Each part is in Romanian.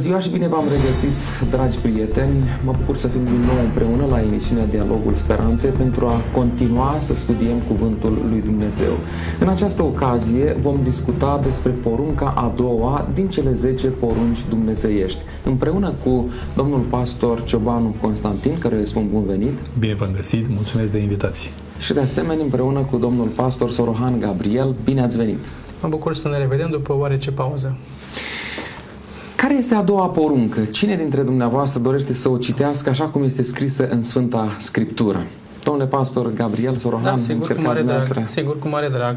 ziua și bine v-am regăsit, dragi prieteni! Mă bucur să fim din nou împreună la emisiunea Dialogul Speranței pentru a continua să studiem Cuvântul lui Dumnezeu. În această ocazie vom discuta despre porunca a doua din cele 10 porunci dumnezeiești, împreună cu domnul pastor Ciobanu Constantin, care îi spun bun venit. Bine v-am găsit, mulțumesc de invitație! Și de asemenea împreună cu domnul pastor Sorohan Gabriel, bine ați venit! Mă bucur să ne revedem după oarece pauză. Care este a doua poruncă? Cine dintre dumneavoastră dorește să o citească așa cum este scrisă în Sfânta Scriptură? Domnule pastor Gabriel, Sorohan, da, sigur, cu mare drag.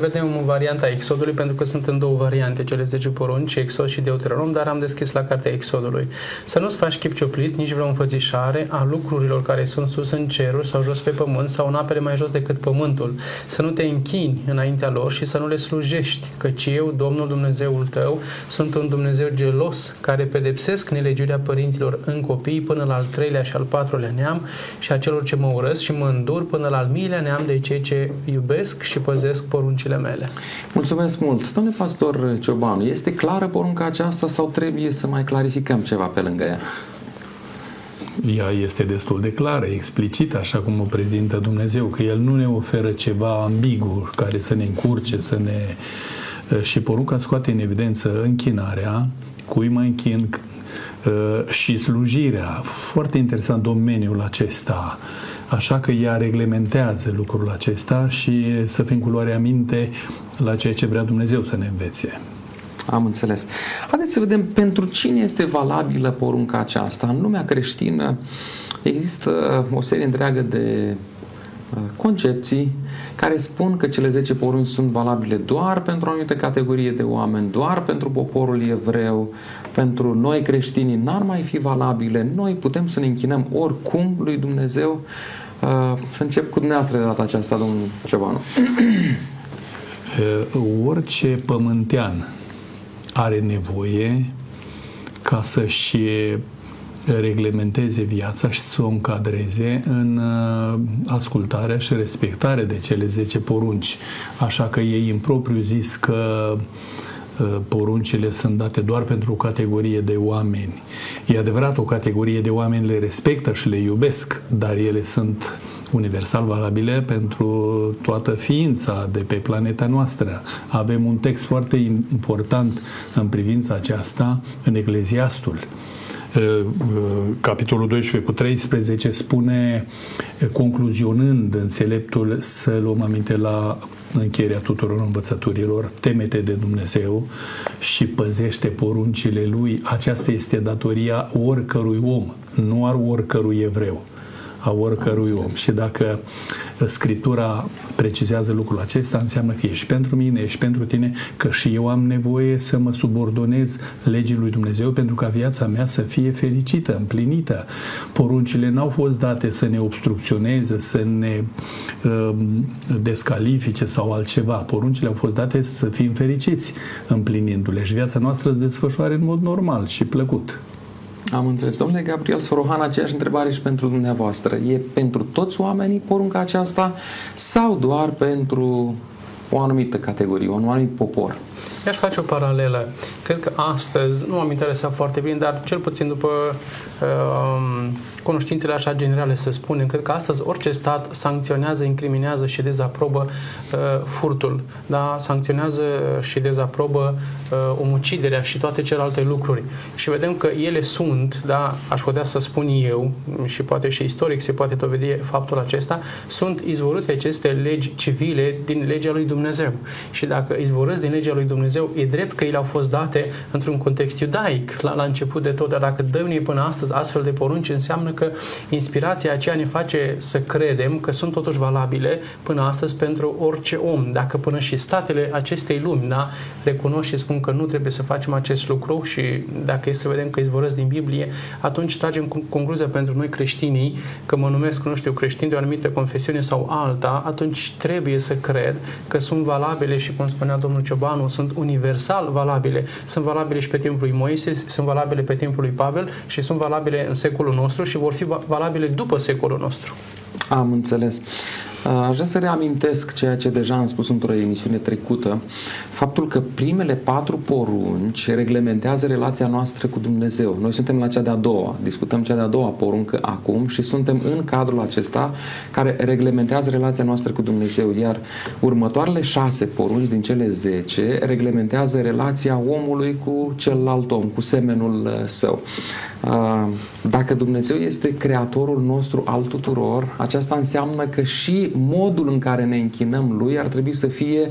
Vedem în varianta Exodului, pentru că sunt în două variante, cele 10 porunci, Exod și Deuteronom, dar am deschis la cartea Exodului. Să nu-ți faci chip cioplit, nici vreo înfățișare a lucrurilor care sunt sus în ceruri sau jos pe pământ sau în apele mai jos decât pământul. Să nu te închini înaintea lor și să nu le slujești, căci eu, Domnul Dumnezeul tău, sunt un Dumnezeu gelos, care pedepsesc nelegiuirea părinților în copii până la al 3-lea și al 4-lea neam și a celor ce mă urăsc și mă îndur până la al 1000-lea neam de cei ce iubesc și poruncile mele. Mulțumesc mult! Domnule pastor Ciobanu, este clară porunca aceasta sau trebuie să mai clarificăm ceva pe lângă ea? Ea este destul de clară, explicită, așa cum o prezintă Dumnezeu, că El nu ne oferă ceva ambigu care să ne încurce, să ne... Și porunca scoate în evidență închinarea, cui mă închin, și slujirea. Foarte interesant domeniul acesta. Așa că ea reglementează lucrul acesta și să fim cu luarea minte la ceea ce vrea Dumnezeu să ne învețe. Am înțeles. Haideți să vedem pentru cine este valabilă porunca aceasta. În lumea creștină există o serie întreagă de concepții care spun că cele 10 porunci sunt valabile doar pentru o anumită categorie de oameni, doar pentru poporul evreu, pentru noi creștinii n-ar mai fi valabile, noi putem să ne închinăm oricum lui Dumnezeu. Să încep cu dumneavoastră de data aceasta, domnul Ciobanu. Orice pământean are nevoie ca să-și reglementeze viața și să o încadreze în ascultarea și respectarea de cele 10 porunci. Așa că ei în propriu zis că poruncile sunt date doar pentru o categorie de oameni. E adevărat, o categorie de oameni le respectă și le iubesc, dar ele sunt universal valabile pentru toată ființa de pe planeta noastră. Avem un text foarte important în privința aceasta în Eclesiastul. Capitolul 12:13 spune, concluzionând înțeleptul, să luăm aminte la încheierea tuturor învățăturilor, temete de Dumnezeu și păzește poruncile Lui. Aceasta este datoria oricărui om, nu a oricărui evreu, a oricărui om. Și dacă Scriptura precizează lucrul acesta, înseamnă că ești pentru mine, ești pentru tine, că și eu am nevoie să mă subordonez legii lui Dumnezeu pentru ca viața mea să fie fericită, împlinită. Poruncile n-au fost date să ne obstrucționeze, să ne descalifice sau altceva. Poruncile au fost date să fim fericiți împlinindu-le și viața noastră se desfășoare în mod normal și plăcut. Am înțeles. Domnule Gabriel Sorohan, aceeași întrebare și pentru dumneavoastră. E pentru toți oamenii porunca aceasta sau doar pentru o anumită categorie, un anumit popor? Mi-aș face o paralelă. Cred că astăzi, nu m-am interesat foarte bine, dar cel puțin după cunoștințele așa generale, să spunem, cred că astăzi orice stat sancționează, incriminează și dezaprobă furtul, da? Sancționează și dezaprobă omuciderea și toate celelalte lucruri. Și vedem că ele sunt, da, aș putea să spun eu, și poate și istoric se poate dovedi faptul acesta, sunt izvorâte aceste legi civile din legea lui Dumnezeu. Și dacă izvorâți din legea lui Dumnezeu, e drept că ele au fost date într-un context iudaic la început de tot, dar dacă dăm noi până astăzi astfel de porunci, înseamnă că inspirația aceea ne face să credem că sunt totuși valabile până astăzi pentru orice om. Dacă până și statele acestei lumi, da, recunosc și spun că nu trebuie să facem acest lucru și dacă e să vedem că izvorăsc din Biblie, atunci tragem concluzia pentru noi creștinii, că mă numesc, nu știu, creștin de o anumită confesiune sau alta, atunci trebuie să cred că sunt valabile și, cum spunea domnul Ciobanu, sunt universal valabile. Sunt valabile și pe timpul lui Moise, sunt valabile pe timpul lui Pavel și sunt valabile în secolul nostru și vor fi valabile după secolul nostru. Am înțeles. Aș vrea să reamintesc ceea ce deja am spus într-o emisiune trecută, faptul că primele 4 porunci reglementează relația noastră cu Dumnezeu. Noi suntem la cea de-a doua, discutăm cea de-a doua poruncă acum și suntem în cadrul acesta care reglementează relația noastră cu Dumnezeu, iar următoarele 6 porunci din cele 10 reglementează relația omului cu celălalt om, cu semenul său. Dacă Dumnezeu este creatorul nostru al tuturor, aceasta înseamnă că și modul în care ne închinăm Lui ar trebui să fie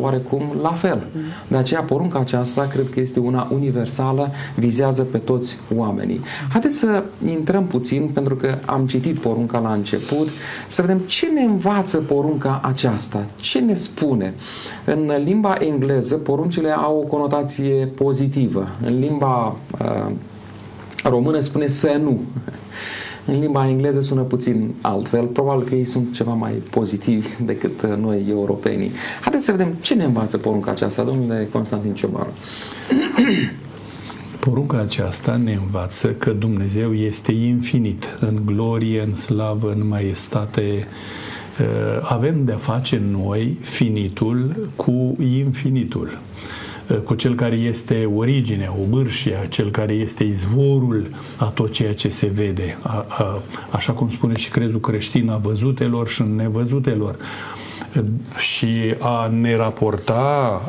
oarecum la fel. De aceea porunca aceasta cred că este una universală, vizează pe toți oamenii. Haideți să intrăm puțin, pentru că am citit porunca la început, să vedem ce ne învață porunca aceasta, ce ne spune. În limba engleză poruncile au o conotație pozitivă. În limba română spune să nu. În limba engleză sună puțin altfel, probabil că ei sunt ceva mai pozitivi decât noi europenii. Haideți să vedem ce ne învață porunca aceasta, domnule Constantin Ciobanu. Porunca aceasta ne învață că Dumnezeu este infinit, în glorie, în slavă, în maestate. Avem de-a face noi finitul cu infinitul, cu Cel care este originea, obârșia, Cel care este izvorul a tot ceea ce se vede, așa cum spune și crezul creștin, a văzutelor și nevăzutelor. Și a ne raporta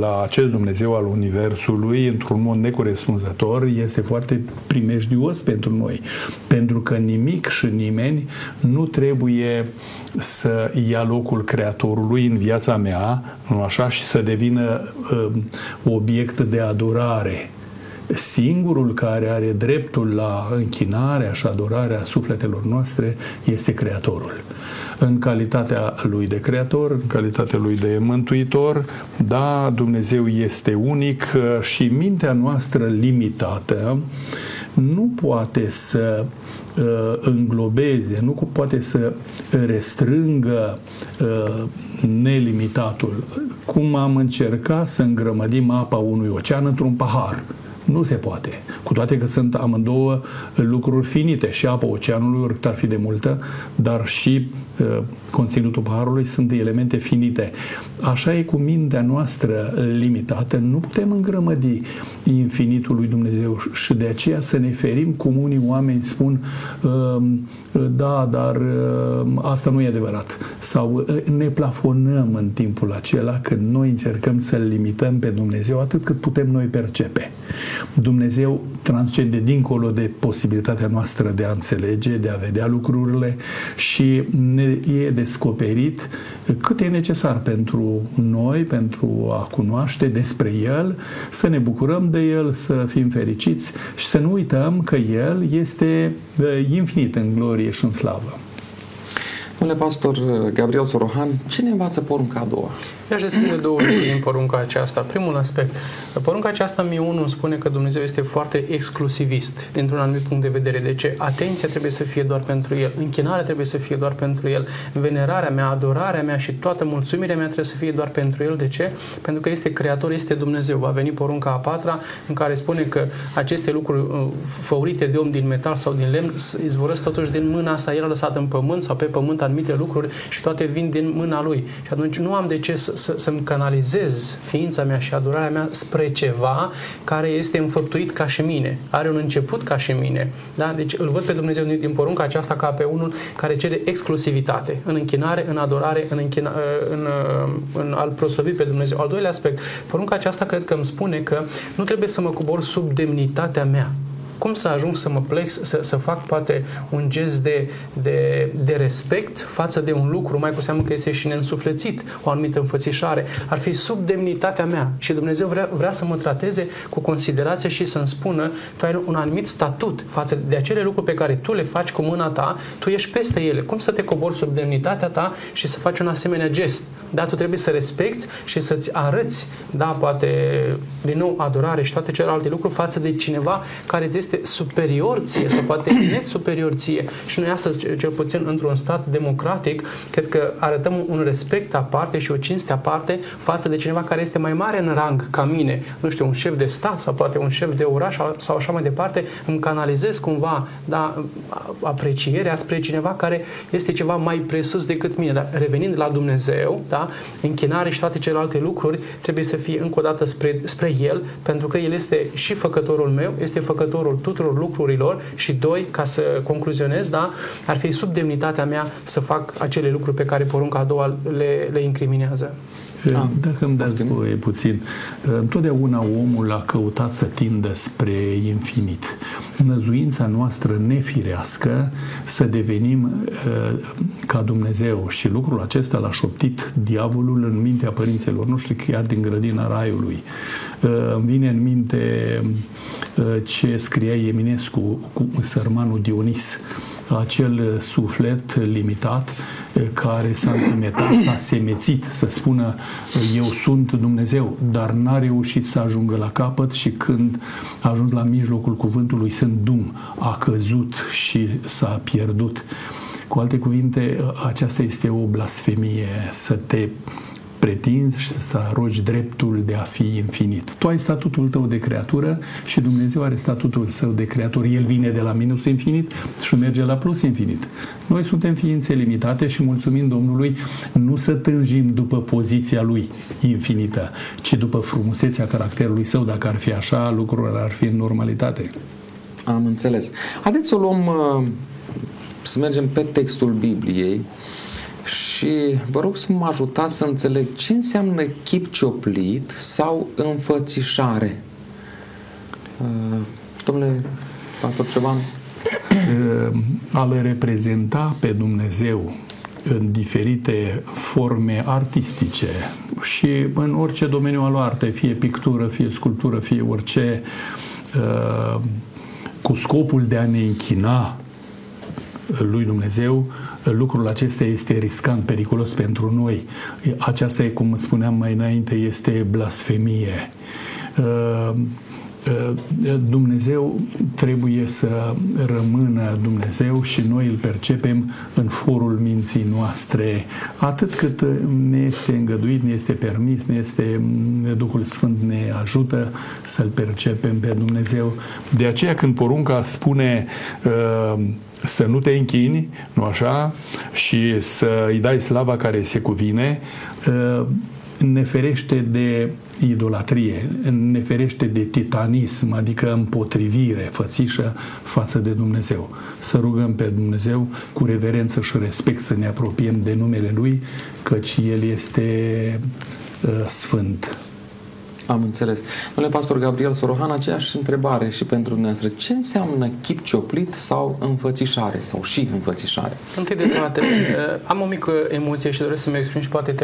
la acest Dumnezeu al Universului într-un mod necorespunzător este foarte primejdios pentru noi, pentru că nimic și nimeni nu trebuie să ia locul Creatorului în viața mea, nu așa, și să devină obiect de adorare. Singurul care are dreptul la închinarea și adorarea sufletelor noastre este Creatorul. În calitatea Lui de Creator, în calitatea Lui de Mântuitor, da, Dumnezeu este unic și mintea noastră limitată nu poate să înglobeze, nu poate să restrângă nelimitatul. Cum am încercat să îngrămădim apa unui ocean într-un pahar? Nu se poate. Cu toate că sunt amândouă lucruri finite. Și apa oceanului, oricât ar fi de multă, dar și conținutul paharului sunt elemente finite. Așa e cu mintea noastră limitată. Nu putem îngrămădi infinitul lui Dumnezeu și de aceea să ne ferim, cum unii oameni spun, da, dar asta nu e adevărat. Sau ne plafonăm în timpul acela când noi încercăm să-L limităm pe Dumnezeu atât cât putem noi percepe. Dumnezeu transcende dincolo de posibilitatea noastră de a înțelege, de a vedea lucrurile și ne e descoperit cât e necesar pentru noi, pentru a cunoaște despre El, să ne bucurăm de El, să fim fericiți și să nu uităm că El este infinit în glorie și în slavă. Domnule pastor Gabriel Sorohan, ce ne învață porunca a doua? Eu aș spune două lucruri din porunca aceasta. Primul aspect, porunca aceasta mie unul spune că Dumnezeu este foarte exclusivist dintr-un anumit punct de vedere. Deci atenția trebuie să fie doar pentru El, închinarea trebuie să fie doar pentru El, venerarea mea, adorarea mea și toată mulțumirea mea trebuie să fie doar pentru El. De ce? Pentru că este Creator, este Dumnezeu. Va veni porunca a 4-a în care spune că aceste lucruri făurite de om din metal sau din lemn izvorăsc totuși din mâna Sa. El a lăsat în pământ sau pe pământ anumite lucruri și toate vin din mâna Lui. Și atunci nu am de ce să-mi canalizez ființa mea și adorarea mea spre ceva care este înfăptuit ca și mine, are un început ca și mine. Da? Deci îl văd pe Dumnezeu din porunca aceasta ca pe unul care cere exclusivitate în închinare, în adorare, în a-L proslăvi pe Dumnezeu. Al doilea aspect, porunca aceasta cred că îmi spune că nu trebuie să mă cobor sub demnitatea mea. Cum să ajung să mă plec, să fac poate un gest de respect față de un lucru, mai cu seamă că este și neînsuflețit, o anumită înfățișare. Ar fi sub demnitatea mea și Dumnezeu vrea să mă trateze cu considerație și să-mi spună tu ai un anumit statut față de acele lucruri pe care tu le faci cu mâna ta, tu ești peste ele. Cum să te cobori sub demnitatea ta și să faci un asemenea gest? Da, tu trebuie să respecti și să-ți arăți, da, poate din nou adorare și toate celelalte lucruri față de cineva care îți este este superior ție sau poate net superior ție. Și noi astăzi, cel puțin într-un stat democratic, cred că arătăm un respect aparte și o cinste aparte față de cineva care este mai mare în rang ca mine, nu știu, un șef de stat sau poate un șef de oraș sau așa mai departe, îmi canalizez cumva, da, aprecierea spre cineva care este ceva mai presus decât mine. Dar revenind la Dumnezeu, da, închinare și toate celelalte lucruri trebuie să fie încă o dată spre El, pentru că El este și făcătorul meu, este făcătorul tuturor lucrurilor și doi, ca să concluzionez, da, ar fi sub demnitatea mea să fac acele lucruri pe care porunca a doua le incriminează. Da. Dacă îmi dați voie puțin, întotdeauna omul a căutat să tindă spre infinit. Năzuința noastră nefirească să devenim ca Dumnezeu și lucrul acesta l-a șoptit diavolul în mintea părinților noștri, chiar din grădina Raiului. Îmi vine în minte ce scria Eminescu cu Sărmanul Dionis, acel suflet limitat care s-a întemetat, s-a semețit să spună eu sunt Dumnezeu, dar n-a reușit să ajungă la capăt și când a ajuns la mijlocul cuvântului sunt dum, a căzut și s-a pierdut. Cu alte cuvinte, aceasta este o blasfemie, să te pretinzi și să rogi dreptul de a fi infinit. Tu ai statutul tău de creatură și Dumnezeu are statutul său de creator. El vine de la minus infinit și merge la plus infinit. Noi suntem ființe limitate și mulțumim Domnului, nu să tânjim după poziția Lui infinită, ci după frumusețea caracterului Său. Dacă ar fi așa, lucrurile ar fi în normalitate. Am înțeles. Haideți să luăm, să mergem pe textul Bibliei. Și vă rog să mă ajutați să înțeleg ce înseamnă chip cioplit sau înfățișare. Domnule pastor Ciobanu? A le reprezenta pe Dumnezeu în diferite forme artistice și în orice domeniu al artei, fie pictură, fie sculptură, fie orice, cu scopul de a ne închina lui Dumnezeu, lucrul acesta este riscant, periculos pentru noi. Aceasta, cum spuneam mai înainte, este blasfemie. Dumnezeu trebuie să rămână Dumnezeu și noi îl percepem în forul minții noastre. Atât cât ne este îngăduit, ne este permis, Duhul Sfânt ne ajută să-L percepem pe Dumnezeu. De aceea când porunca spune să nu te închini, nu așa, și să îi dai slava care se cuvine, ne ferește de idolatrie, ne ferește de titanism, adică împotrivire fățișă față de Dumnezeu. Să rugăm pe Dumnezeu cu reverență și respect să ne apropiem de numele Lui, căci El este sfânt. Am înțeles. Domnule pastor Gabriel Sorohan, aceeași întrebare și pentru dumneavoastră. Ce înseamnă chip cioplit sau înfățișare sau și înfățișare? Întâi de toate, am o mică emoție și doresc să-mi exprim și poate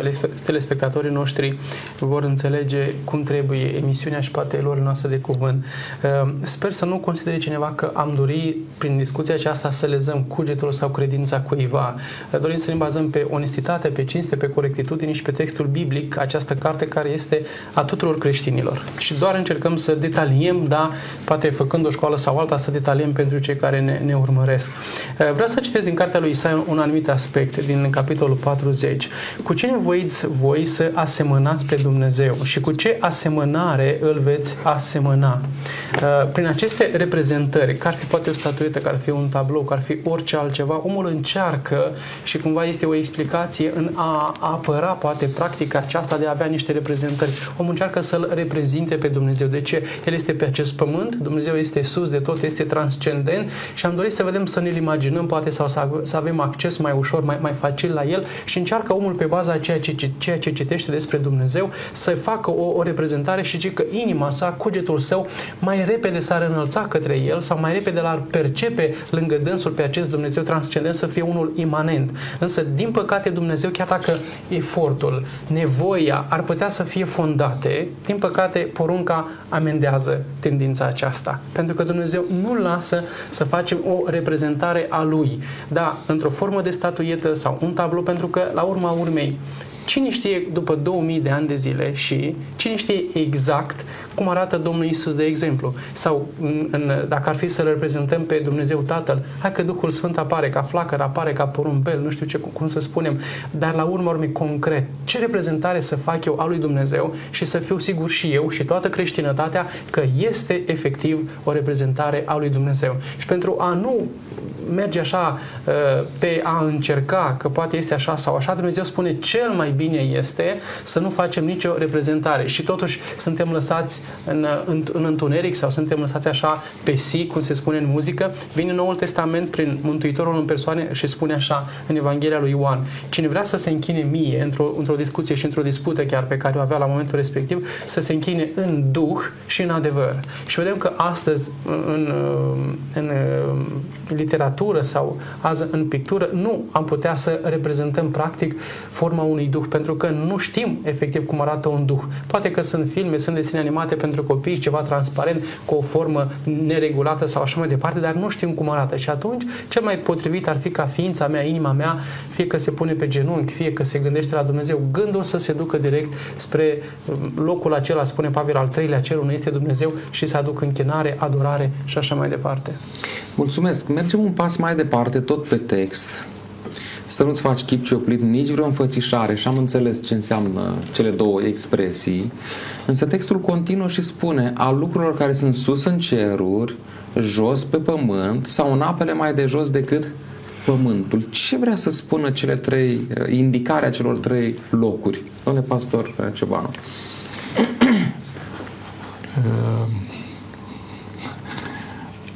telespectatorii noștri vor înțelege cum trebuie emisiunea și poate lor noastră de cuvânt. Sper să nu considere cineva că am dorit prin discuția aceasta să lezăm cugetul sau credința cuiva. Dorim să ne bazăm pe onestitate, pe cinste, pe corectitudine și pe textul biblic, această carte care este a tuturor creștinilor. Și doar încercăm să detaliem, da, poate făcând o școală sau alta, să detaliem pentru cei care ne urmăresc. Vreau să citesc din cartea lui Isaia un anumit aspect, din capitolul 40. Cu cine voiți voi să asemănați pe Dumnezeu și cu ce asemănare îl veți asemăna? Prin aceste reprezentări, că ar fi poate o statuetă, că ar fi un tablou, că ar fi orice altceva, omul încearcă și cumva este o explicație în a apăra poate practica aceasta de a avea niște reprezentări. Omul încearcă să-L reprezinte pe Dumnezeu. De ce? El este pe acest pământ, Dumnezeu este sus de tot, este transcendent și am dorit să vedem, să ne-L imaginăm, poate, sau să avem acces mai ușor, mai facil la El și încearcă omul pe baza ceea ce citește despre Dumnezeu să facă o reprezentare și zice că inima sa, cugetul său, mai repede s-ar înălța către El sau mai repede l-ar percepe lângă dânsul pe acest Dumnezeu transcendent să fie unul imanent. Însă, din păcate, Dumnezeu, chiar dacă efortul, nevoia ar putea să fie fondate, din păcate, porunca amendează tendința aceasta. Pentru că Dumnezeu nu lasă să facem o reprezentare a Lui. Da, într-o formă de statuietă sau un tablou, pentru că, la urma urmei, Cine știe după 2000 de ani de zile și cine știe exact cum arată Domnul Iisus, de exemplu? Sau dacă ar fi să-L reprezentăm pe Dumnezeu Tatăl, hai că Duhul Sfânt apare ca flacără, apare ca porumbel, nu știu ce, cum să spunem, dar la urmă concret, ce reprezentare să fac eu a lui Dumnezeu și să fiu sigur și eu și toată creștinătatea că este efectiv o reprezentare a lui Dumnezeu. Și pentru a nu merge așa pe a încerca că poate este așa sau așa, Dumnezeu spune cel mai bine este să nu facem nicio reprezentare și totuși suntem lăsați în întuneric sau suntem lăsați așa pe si, cum se spune în muzică. Vine Noul Testament prin Mântuitorul în persoane și spune așa în Evanghelia lui Ioan: cine vrea să se închine mie într-o discuție și într-o dispută chiar pe care o avea la momentul respectiv, să se închine în duh și în adevăr. Și vedem că astăzi în literatură sau azi în pictură nu am putea să reprezentăm practic forma unui duh, pentru că nu știm efectiv cum arată un duh. Poate că sunt filme, sunt desene animate pentru copii, ceva transparent, cu o formă neregulată sau așa mai departe, dar nu știm cum arată. Și atunci cel mai potrivit ar fi ca ființa mea, inima mea, fie că se pune pe genunchi, fie că se gândește la Dumnezeu, gândul să se ducă direct spre locul acela, spune Pavel, al treilea, cerul unde este Dumnezeu, și să aducă închinare, adorare și așa mai departe. Mulțumesc! Mergem un pas mai departe, tot pe text. Să nu-ți faci chip cioplit, nici vreo înfățișare, și am înțeles ce înseamnă cele două expresii, însă textul continuă și spune: a lucrurilor care sunt sus în ceruri, jos pe pământ sau în apele mai de jos decât pământul. Ce vrea să spună cele trei, indicarea celor trei locuri? Domnule pastor Ciobanu.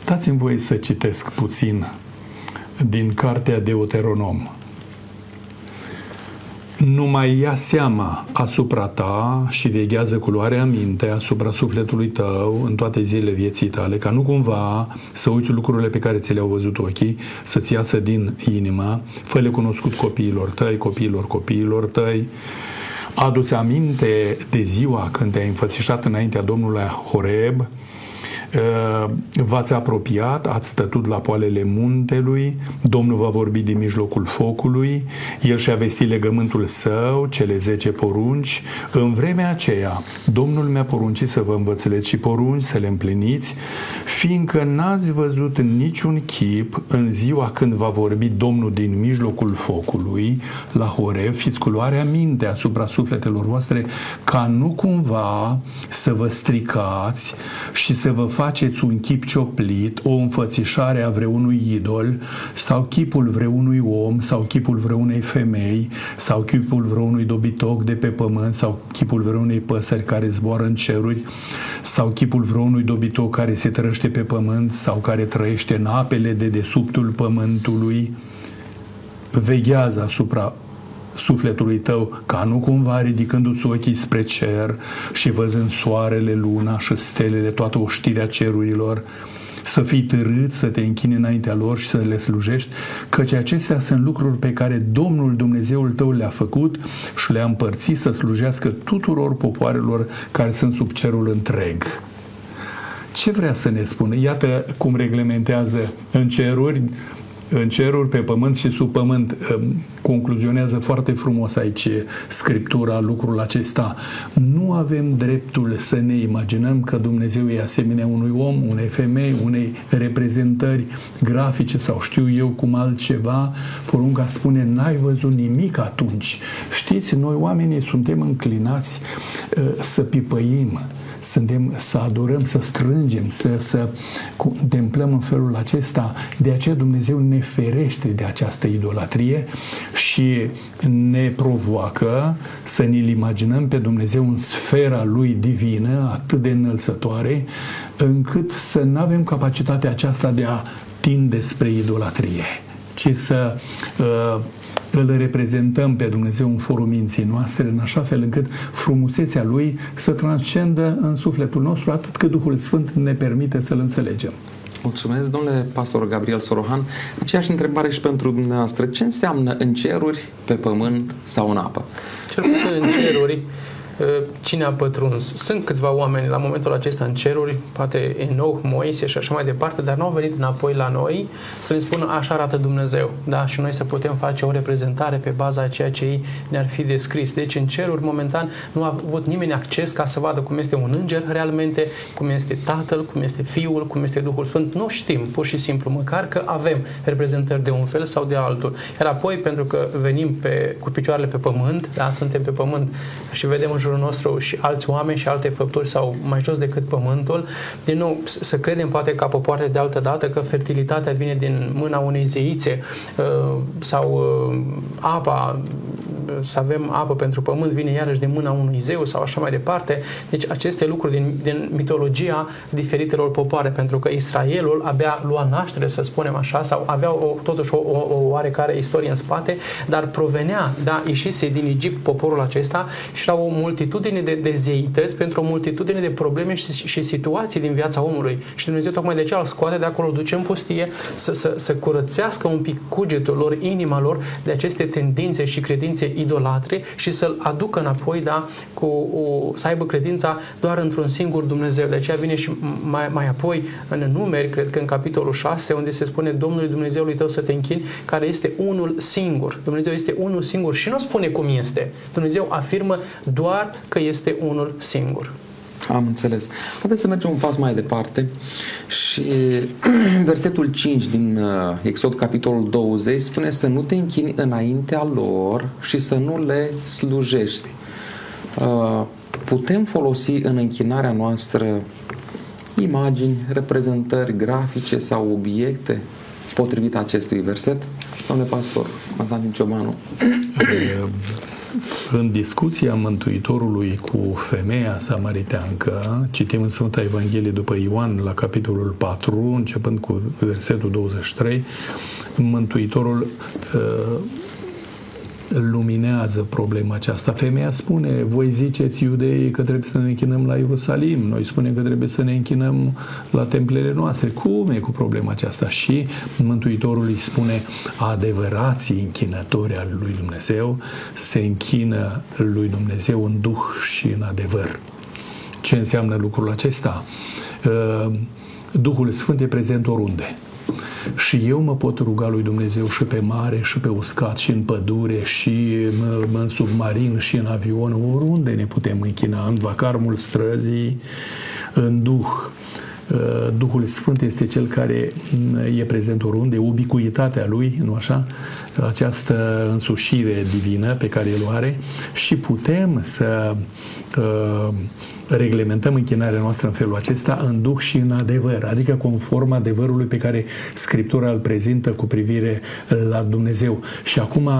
Dați-mi voie să citesc puțin din cartea Deuteronom. Nu mai ia seama asupra ta și veghează cu luare aminte asupra sufletului tău în toate zilele vieții tale, ca nu cumva să uiți lucrurile pe care ți le-au văzut ochii, să-ți iasă din inimă. Fă-le cunoscut copiilor tăi, copiilor tăi. Adu-ți aminte de ziua când te-ai înfățișat înaintea Domnului Horeb, v-ați apropiat, ați stătut la poalele muntelui, Domnul va vorbi din mijlocul focului, El și-a vestit legământul său, cele 10 porunci. În vremea aceea, Domnul mi-a poruncit să vă învățeleți și porunci, să le împliniți, fiindcă n-ați văzut niciun chip în ziua când va vorbi Domnul din mijlocul focului, la Horeb. Fiți cu luare aminte asupra sufletelor voastre, ca nu cumva să vă stricați și să vă faceți un chip cioplit, o înfățișare a vreunui idol sau chipul vreunui om sau chipul vreunei femei sau chipul vreunui dobitoc de pe pământ sau chipul vreunei păsări care zboară în ceruri sau chipul vreunui dobitoc care se trăște pe pământ sau care trăiește în apele de desubtul pământului. Veghează asupra sufletului tău, ca nu cumva, ridicându-ți ochii spre cer și văzând soarele, luna și stelele, toată oștirea cerurilor, să fii târât, să te închini înaintea lor și să le slujești, căci acestea sunt lucruri pe care Domnul Dumnezeul tău le-a făcut și le-a împărțit să slujească tuturor popoarelor care sunt sub cerul întreg. Ce vrea să ne spună? Iată cum reglementează în ceruri, pe pământ și sub pământ. Concluzionează foarte frumos aici Scriptura lucrul acesta. Nu avem dreptul să ne imaginăm că Dumnezeu e asemenea unui om, unei femei, unei reprezentări grafice sau știu eu cum altceva. Porunca spune: n-ai văzut nimic atunci. Știți, noi oamenii suntem înclinați să pipăim, să adorăm, să strângem, să contemplăm în felul acesta. De aceea Dumnezeu ne ferește de această idolatrie și ne provoacă să ne-l imaginăm pe Dumnezeu în sfera lui divină atât de înălțătoare, încât să nu avem capacitatea aceasta de a tinde spre idolatrie, ci să îl reprezentăm pe Dumnezeu în forul minții noastre, în așa fel încât frumusețea Lui să transcendă în sufletul nostru, atât cât Duhul Sfânt ne permite să-L înțelegem. Mulțumesc, domnule pastor Gabriel Sorohan. Aceeași întrebare și pentru dumneavoastră. Ce înseamnă în ceruri, pe pământ sau în apă? Cel puțin în ceruri cine a pătruns. Sunt câțiva oameni la momentul acesta în ceruri, poate Enoch, Moise și așa mai departe, dar nu au venit înapoi la noi să ne spună așa arată Dumnezeu, da? Și noi să putem face o reprezentare pe baza a ceea ce ei ne-ar fi descris. Deci în ceruri momentan nu a avut nimeni acces ca să vadă cum este un înger realmente, cum este Tatăl, cum este Fiul, cum este Duhul Sfânt. Nu știm, pur și simplu, măcar că avem reprezentări de un fel sau de altul. Iar apoi, pentru că venim cu picioarele pe pământ, da? Suntem pe pământ și vedem în jurul nostru și alți oameni și alte făpturi sau mai jos decât pământul, din nou să credem poate ca popoare de altă dată că fertilitatea vine din mâna unei zeițe sau apa, să avem apă pentru pământ vine iarăși din mâna unui zeu sau așa mai departe. Deci aceste lucruri din mitologia diferitelor popoare, pentru că Israelul abia lua naștere, să spunem așa, sau avea totuși o oarecare istorie în spate, dar provenea, da, ieșise din Egipt poporul acesta și la o multitudine de zeități pentru o multitudine de probleme și situații din viața omului. Și Dumnezeu tocmai de aceea îl scoate de acolo, duce în pustie să curățească un pic cugetul lor, inima lor, de aceste tendințe și credințe idolatre și să-l aducă înapoi, da, să aibă credința doar într-un singur Dumnezeu. De aceea vine și mai apoi în Numeri, cred că în capitolul 6, unde se spune Domnului Dumnezeului tău să te închini, care este unul singur. Dumnezeu este unul singur și nu spune cum este. Dumnezeu afirmă doar că este unul singur. Am înțeles. Haideți să mergem un pas mai departe și versetul 5 din Exod capitolul 20 spune să nu te închini înaintea lor și să nu le slujești. Putem folosi în închinarea noastră imagini, reprezentări grafice sau obiecte potrivit acestui verset? Doamne pastor Constantin Ciobanu. În discuția Mântuitorului cu femeia samariteancă, citim în Sfânta Evanghelie după Ioan la capitolul 4, începând cu versetul 23, Mântuitorul luminează problema aceasta. Femeia spune, voi ziceți iudeii că trebuie să ne închinăm la Ierusalim, noi spunem că trebuie să ne închinăm la templele noastre. Cum e cu problema aceasta? Și Mântuitorul îi spune, adevărații închinători al lui Dumnezeu se închină lui Dumnezeu în duh și în adevăr. Ce înseamnă lucrul acesta? Duhul Sfânt e prezent oriunde. Și eu mă pot ruga lui Dumnezeu și pe mare, și pe uscat, și în pădure, și în submarin, și în avion, oriunde ne putem închina, în vacarmul străzii, în Duh. Duhul Sfânt este cel care e prezent oriunde, ubicuitatea lui, nu așa? Această însușire divină pe care el o are și putem să reglementăm închinarea noastră în felul acesta în duh și în adevăr, adică conform adevărului pe care Scriptura îl prezintă cu privire la Dumnezeu. Și acum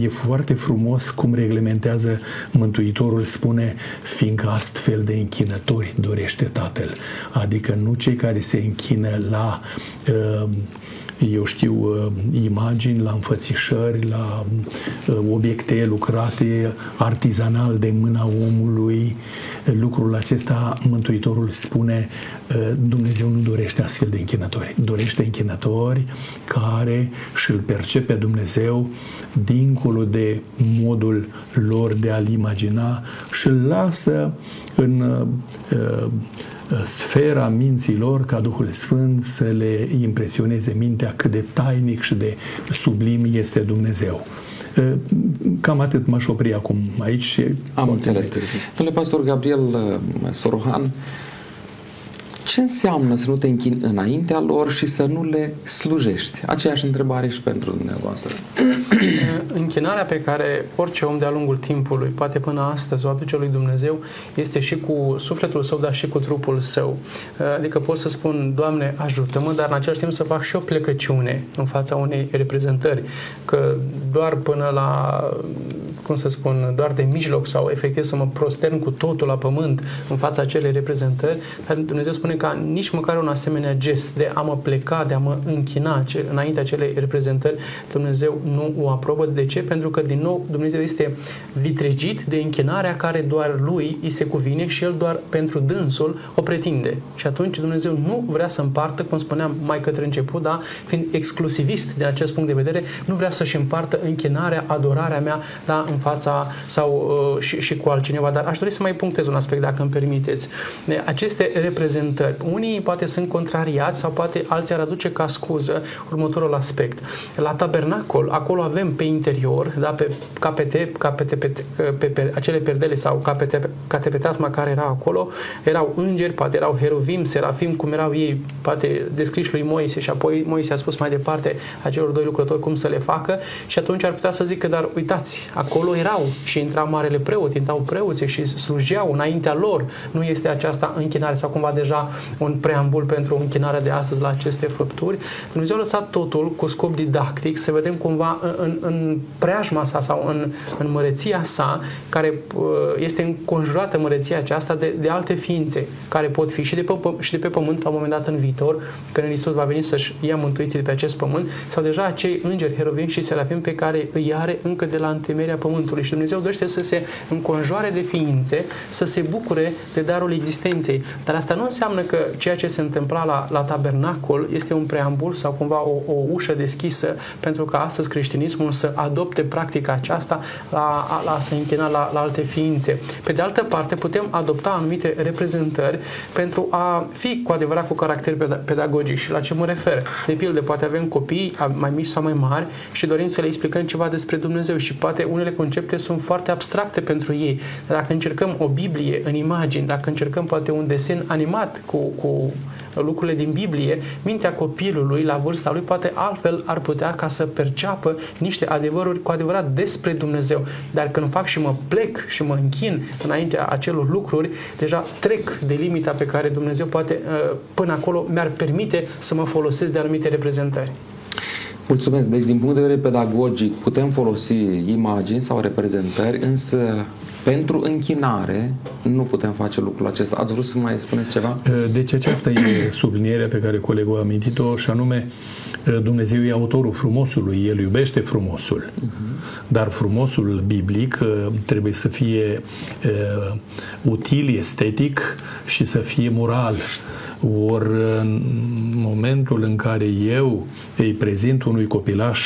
e foarte frumos cum reglementează Mântuitorul, spune, fiindcă astfel de închinători dorește Tatăl, adică nu cei care se închină la imagini, la înfățișări, la obiecte lucrate artizanal de mâna omului. Lucrul acesta, Mântuitorul spune, Dumnezeu nu dorește astfel de închinători. Dorește închinători care și-l percepe Dumnezeu dincolo de modul lor de a-l imagina și-l lasă în sfera minților ca Duhul Sfânt să le impresioneze mintea cât de tainic și de sublim este Dumnezeu. Cam atât, m-aș opri acum aici și am înțeles. Domnule pastor Gabriel Sorohan, ce înseamnă să nu te închini înaintea lor și să nu le slujești? Aceeași întrebare și pentru dumneavoastră. Închinarea pe care orice om de-a lungul timpului, poate până astăzi, o aduce lui Dumnezeu, este și cu sufletul său, dar și cu trupul său. Adică pot să spun, Doamne, ajută-mă, dar în același timp să fac și o plecăciune în fața unei reprezentări. Că doar până la, doar de mijloc sau efectiv să mă prostern cu totul la pământ în fața acelei reprezentări, dar Dumnezeu spune ca nici măcar un asemenea gest de a mă pleca, de a mă închina înaintea acelei reprezentări, Dumnezeu nu o aprobă. De ce? Pentru că, din nou, Dumnezeu este vitregit de închinarea care doar lui îi se cuvine și el doar pentru dânsul o pretinde. Și atunci Dumnezeu nu vrea să împartă, cum spuneam mai către început, da? Fiind exclusivist din acest punct de vedere, nu vrea să-și împartă închinarea, adorarea mea, da? În în fața sau și cu altcineva, dar aș dori să mai punctez un aspect, dacă îmi permiteți. Aceste reprezentări, unii poate sunt contrariați sau poate alții ar aduce ca scuză următorul aspect. La tabernacol, acolo avem pe interior, da, pe capete, pe acele perdele sau catepeteasma care era acolo, erau îngeri, poate erau heruvim, serafim, cum erau ei, poate descriși lui Moise, și apoi Moise a spus mai departe acelor doi lucrători cum să le facă, și atunci ar putea să zică, dar uitați, acolo erau și intra marele preot, intrau preoții și slujeau înaintea lor. Nu este aceasta închinare sau cumva deja un preambul pentru închinarea de astăzi la aceste făpturi? Dumnezeu a lăsat totul cu scop didactic, să vedem cumva în preajma sa sau în măreția sa, care este înconjurată, măreția aceasta, de alte ființe care pot fi și de pe pământ la un moment dat în viitor, când Iisus va veni să-și ia mântuiții de pe acest pământ, sau deja acei îngeri, heruvim și serafim pe care îi are încă de la întemeierea pământului. Și Dumnezeu dorește să se înconjoare de ființe, să se bucure de darul existenței. Dar asta nu înseamnă că ceea ce se întâmpla la tabernacol este un preambul sau cumva o ușă deschisă pentru ca astăzi creștinismul să adopte practica aceasta la să închina la alte ființe. Pe de altă parte, putem adopta anumite reprezentări pentru a fi cu adevărat cu caracter pedagogic. Și la ce mă refer? De pildă, poate avem copii mai mici sau mai mari și dorim să le explicăm ceva despre Dumnezeu și poate unele concepte sunt foarte abstracte pentru ei. Dacă încercăm o Biblie în imagini, dacă încercăm poate un desen animat cu lucrurile din Biblie, mintea copilului la vârsta lui poate altfel ar putea ca să perceapă niște adevăruri cu adevărat despre Dumnezeu. Dar când fac și mă plec și mă închin înaintea acelor lucruri, deja trec de limita pe care Dumnezeu poate până acolo mi-ar permite să mă folosesc de anumite reprezentări. Mulțumesc! Deci din punct de vedere pedagogic putem folosi imagini sau reprezentări, însă pentru închinare nu putem face lucrul acesta. Ați vrut să mai spuneți ceva? Deci aceasta e sublinierea pe care colegul a amintit-o, și anume Dumnezeu e autorul frumosului, El iubește frumosul. Dar frumosul biblic trebuie să fie util, estetic și să fie moral. Ori în momentul în care eu îi prezint unui copilaș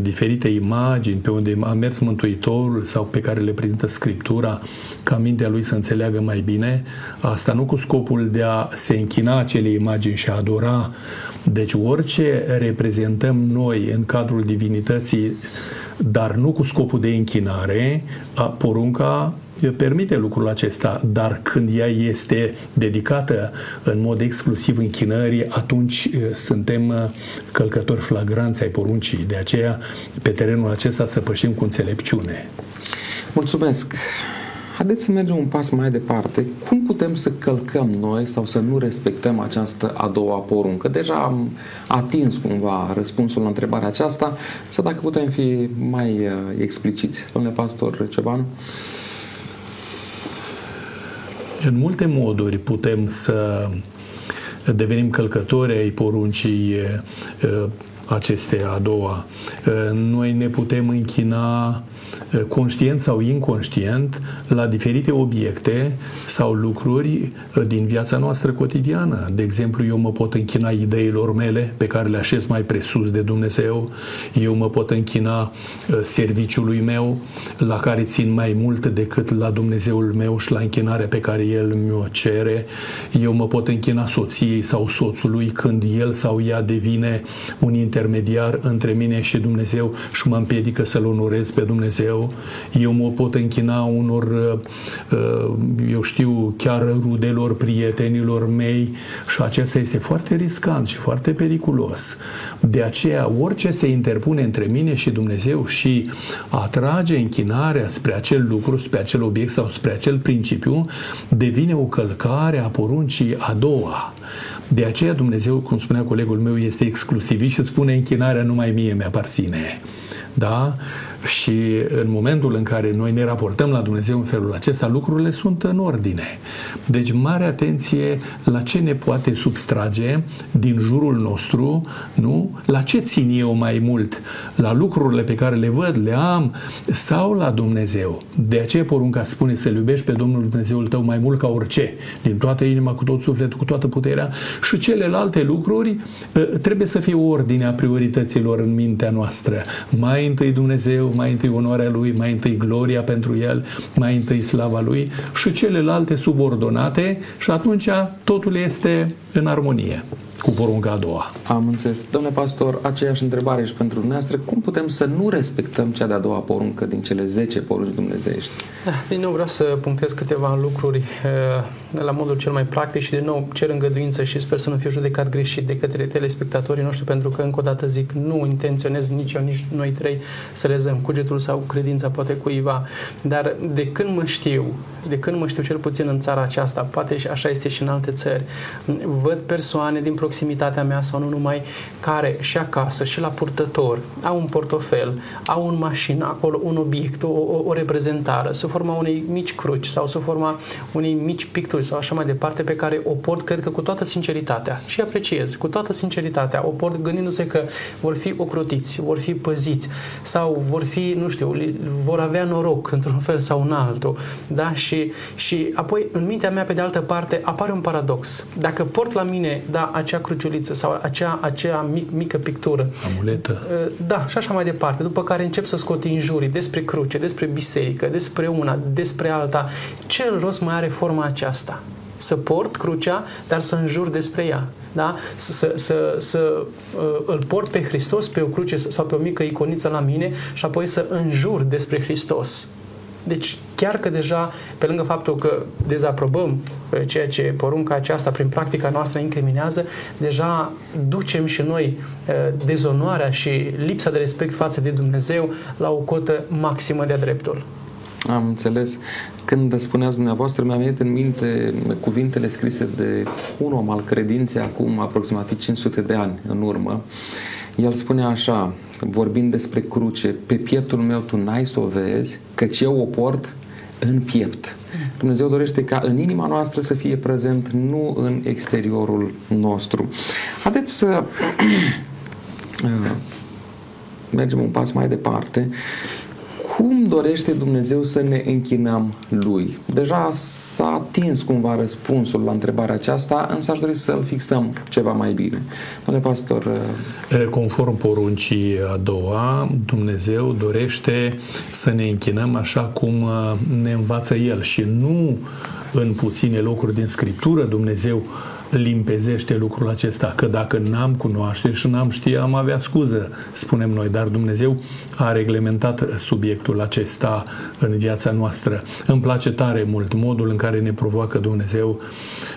diferite imagini pe unde a mers Mântuitorul sau pe care le prezintă Scriptura, ca mintea lui să înțeleagă mai bine, asta nu cu scopul de a se închina acelei imagini și a adora. Deci orice reprezentăm noi în cadrul divinității, dar nu cu scopul de închinare, porunca permite lucrul acesta, dar când ea este dedicată în mod exclusiv închinării, atunci suntem călcători flagranți ai poruncii. De aceea, pe terenul acesta să pășim cu înțelepciune. Mulțumesc! Haideți să mergem un pas mai departe. Cum putem să călcăm noi sau să nu respectăm această a doua poruncă? Deja am atins cumva răspunsul la întrebarea aceasta, sau dacă putem fi mai expliciți. Domnule pastor Ciobanu? În multe moduri putem să devenim călcători ai poruncii acesteia a doua. Noi ne putem închina conștient sau inconștient la diferite obiecte sau lucruri din viața noastră cotidiană. De exemplu, eu mă pot închina ideilor mele pe care le așez mai presus de Dumnezeu, eu mă pot închina serviciului meu la care țin mai mult decât la Dumnezeul meu și la închinarea pe care El mi-o cere, eu mă pot închina soției sau soțului când el sau ea devine un intermediar între mine și Dumnezeu și mă împiedică să-L onorez pe Dumnezeu. Eu mă pot închina unor, eu știu, chiar rudelor, prietenilor mei, și acesta este foarte riscant și foarte periculos. De aceea, orice se interpune între mine și Dumnezeu și atrage închinarea spre acel lucru, spre acel obiect sau spre acel principiu, devine o călcare a poruncii a doua. De aceea Dumnezeu, cum spunea colegul meu, este exclusivist și spune închinarea numai mie mi-aparține. Da? Și în momentul în care noi ne raportăm la Dumnezeu în felul acesta, lucrurile sunt în ordine. Deci mare atenție la ce ne poate substrage din jurul nostru, nu? La ce țin eu mai mult? La lucrurile pe care le văd, le am, sau la Dumnezeu? De aceea porunca spune să-L iubești pe Domnul Dumnezeul tău mai mult ca orice, din toată inima, cu tot sufletul, cu toată puterea, și celelalte lucruri trebuie să fie ordinea priorităților în mintea noastră. Mai întâi Dumnezeu, Dumnezeu, mai întâi onoarea Lui, mai întâi gloria pentru El, mai întâi slava Lui și celelalte subordonate și atunci totul este în armonie cu porunca a doua. Am înțeles. Domnule pastor, aceeași întrebare și pentru dumneavoastră. Cum putem să nu respectăm cea de-a doua poruncă din cele 10 porunci dumnezeiești? Da, din nou vreau să punctez câteva lucruri la modul cel mai practic și din nou cer îngăduință și sper să nu fiu judecat greșit de către telespectatorii noștri, pentru că încă o dată zic, nu intenționez nici eu, nici noi trei să lezăm cugetul sau credința poate cuiva, dar de când mă știu cel puțin în țara aceasta, poate și așa este și în alte țări, văd persoane din proximitatea mea sau nu numai, care și acasă și la purtător au un portofel, au în mașină acolo un obiect, o reprezentare sub forma unei mici cruci sau sub forma unei mici picturi sau așa mai departe, pe care o port, cred că cu toată sinceritatea și apreciez, cu toată sinceritatea o port gândindu-se că vor fi ocrotiți, vor fi păziți sau vor fi, nu știu, vor avea noroc într-un fel sau în altul, da? Și apoi în mintea mea pe de altă parte apare un paradox. Dacă port la mine, da, acea cruciuliță sau acea mică pictură, amuletă. Da, și așa mai departe, după care încep să scot injurii despre cruce, despre biserică, despre una, despre alta. Ce rost mai are forma aceasta? Să port crucea, dar să înjur despre ea. Da? Să îl port pe Hristos pe o cruce sau pe o mică iconiță la mine și apoi să înjur despre Hristos. Deci chiar că deja, pe lângă faptul că dezaprobăm ceea ce porunca aceasta prin practica noastră incriminează, deja ducem și noi dezonoarea și lipsa de respect față de Dumnezeu la o cotă maximă de-a dreptul. Am înțeles. Când spuneați dumneavoastră, mi-am venit în minte cuvintele scrise de un om al credinței acum aproximativ 500 de ani în urmă. El spunea așa, vorbind despre cruce: pe pieptul meu tu n-ai să o vezi, căci eu o port în piept. Dumnezeu dorește ca în inima noastră să fie prezent, nu în exteriorul nostru. Haideți să mergem un pas mai departe. Cum dorește Dumnezeu să ne închinăm Lui? Deja s-a atins cumva răspunsul la întrebarea aceasta, însă aș dori să-l fixăm ceva mai bine. Domnule pastor... Conform poruncii a doua, Dumnezeu dorește să ne închinăm așa cum ne învață El și nu în puține locuri din Scriptură Dumnezeu limpezește lucrul acesta, că dacă n-am cunoaște și n-am știa, am avea scuză, spunem noi, dar Dumnezeu a reglementat subiectul acesta în viața noastră. Îmi place tare mult modul în care ne provoacă Dumnezeu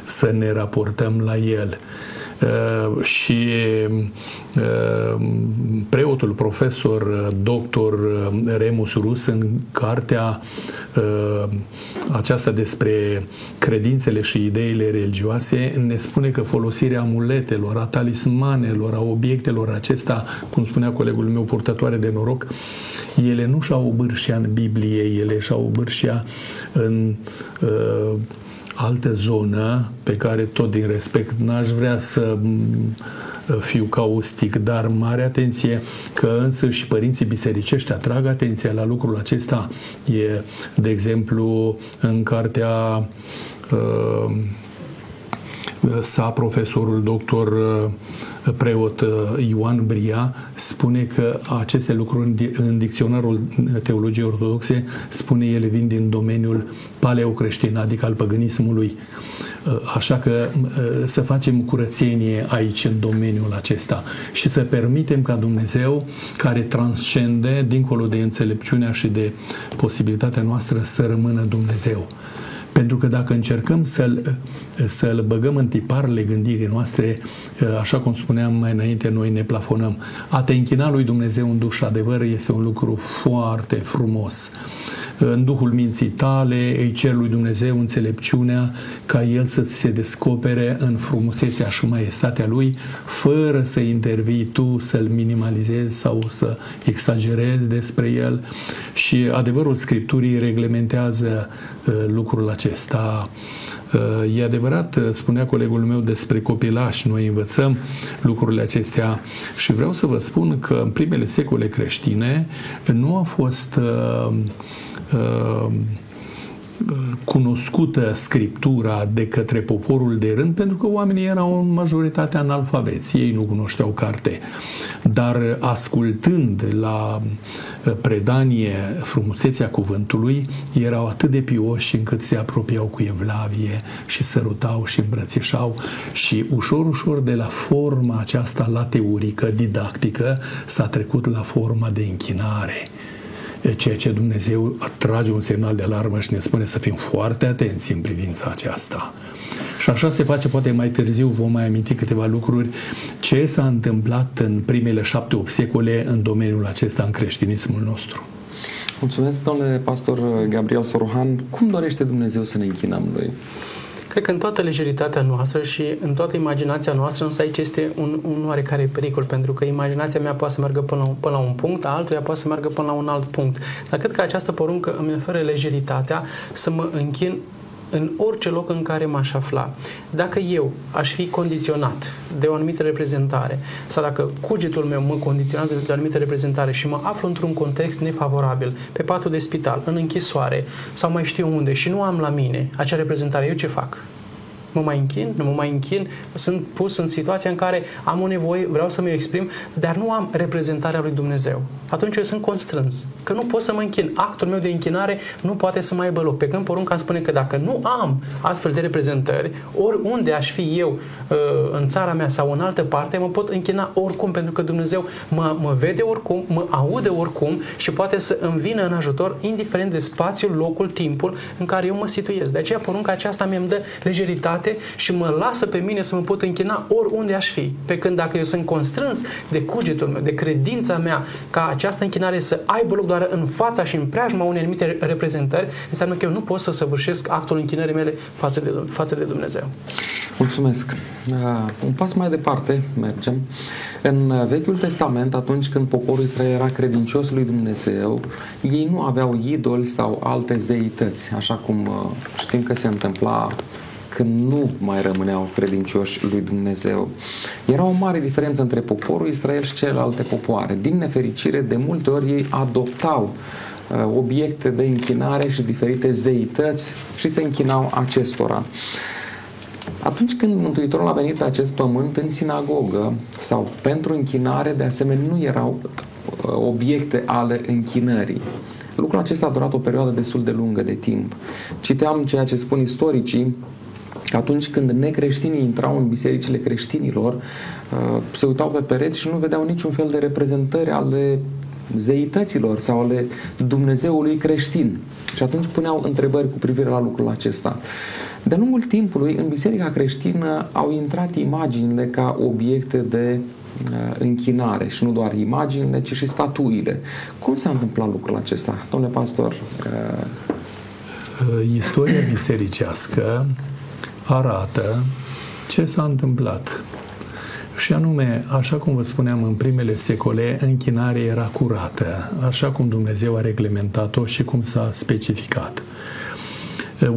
să ne raportăm la El. Și preotul, profesor, doctor Remus Rus, în cartea aceasta despre credințele și ideile religioase, ne spune că folosirea amuletelor, a talismanelor, a obiectelor acesta, cum spunea colegul meu, purtătoare de noroc, ele nu și-au obârșia în Biblie, ele și-au obârșia în altă zonă pe care tot din respect n-aș vrea să fiu caustic, dar mare atenție că însă și părinții bisericești atrag atenția la lucrul acesta. E, de exemplu, în cartea sa, profesorul doctor preot Ioan Bria spune că aceste lucruri în dicționarul teologiei ortodoxe, spune, ele vin din domeniul paleocreștin, adică al păgânismului. Așa că să facem curățenie aici în domeniul acesta și să permitem ca Dumnezeu, care transcende dincolo de înțelepciunea și de posibilitatea noastră, să rămână Dumnezeu. Pentru că dacă încercăm să-l băgăm în tiparele gândirii noastre, așa cum spuneam mai înainte, noi ne plafonăm. A te închina lui Dumnezeu în duh și adevăr este un lucru foarte frumos. În duhul minții tale îi cer lui Dumnezeu înțelepciunea ca El să se descopere în frumusețea și maiestatea Lui, fără să intervii tu, să-L minimalizezi sau să exagerezi despre El. Și adevărul Scripturii reglementează lucrul acesta. E adevărat, spunea colegul meu despre copilași, noi învățăm lucrurile acestea și vreau să vă spun că în primele secole creștine nu a fost cunoscută Scriptura de către poporul de rând, pentru că oamenii erau în majoritatea analfabeți, ei nu cunoșteau carte. Dar ascultând la predanie frumusețea cuvântului, erau atât de pioși încât se apropiau cu evlavie și sărutau și îmbrățișau și ușor, ușor de la forma aceasta lateurică, didactică, s-a trecut la forma de închinare. Ceea ce Dumnezeu atrage un semnal de alarmă și ne spune să fim foarte atenți în privința aceasta. Și așa se face, poate mai târziu vom mai aminti câteva lucruri, ce s-a întâmplat în primele 7-8 secole în domeniul acesta, în creștinismul nostru. Mulțumesc, domnule pastor Gabriel Sorohan. Cum dorește Dumnezeu să ne închinăm Lui? Cred că în toată lejeritatea noastră și în toată imaginația noastră, însă aici este un oarecare pericol, pentru că imaginația mea poate să meargă până la un punct, a altuia poate să meargă până la un alt punct. Dar cred că această poruncă îmi oferă lejeritatea să mă închin în orice loc în care m-aș afla. Dacă eu aș fi condiționat de o anumită reprezentare sau dacă cugetul meu mă condiționează de o anumită reprezentare și mă aflu într-un context nefavorabil, pe patul de spital, în închisoare sau mai știu unde și nu am la mine acea reprezentare, eu ce fac? Mă mai închin? Nu mă mai închin? Sunt pus în situația în care am o nevoie, vreau să mi-o exprim, dar nu am reprezentarea lui Dumnezeu. Atunci eu sunt constrâns, că nu pot să mă închin. Actul meu de închinare nu poate să mai aibă loc. Pe când porunca spune că dacă nu am astfel de reprezentări, oriunde aș fi eu în țara mea sau în altă parte, mă pot închina oricum, pentru că Dumnezeu mă vede oricum, mă aude oricum și poate să îmi vină în ajutor, indiferent de spațiul, locul, timpul în care eu mă situez. De aceea porunca aceasta mi-mi dă lejeritate și mă lasă pe mine să mă pot închina oriunde aș fi. Pe când dacă eu sunt constrâns de cugetul meu, de credința mea ca această închinare să aibă loc doar în fața și în preajma unei anumite reprezentări, înseamnă că eu nu pot să săvârșesc actul închinării mele față de Dumnezeu. Mulțumesc! Un pas mai departe mergem. În Vechiul Testament, atunci când poporul Israel era credincios lui Dumnezeu, ei nu aveau idoli sau alte zeități, așa cum știm că se întâmpla când nu mai rămâneau credincioși lui Dumnezeu. Era o mare diferență între poporul Israel și celelalte popoare. Din nefericire, de multe ori ei adoptau obiecte de închinare și diferite zeități și se închinau acestora. Atunci când Mântuitorul a venit pe acest pământ, în sinagogă sau pentru închinare, de asemenea, nu erau obiecte ale închinării. Lucrul acesta a durat o perioadă destul de lungă de timp. Citeam ceea ce spun istoricii, că atunci când necreștinii intrau în bisericile creștinilor, se uitau pe pereți și nu vedeau niciun fel de reprezentări ale zeităților sau ale Dumnezeului creștin. Și atunci puneau întrebări cu privire la lucrul acesta. De-a lungul timpului, în biserica creștină au intrat imaginile ca obiecte de închinare și nu doar imaginile, ci și statuile. Cum s-a întâmplat lucrul acesta? Domnule pastor, istoria bisericească arată ce s-a întâmplat. Și anume, așa cum vă spuneam, în primele secole, închinarea era curată, așa cum Dumnezeu a reglementat-o și cum s-a specificat.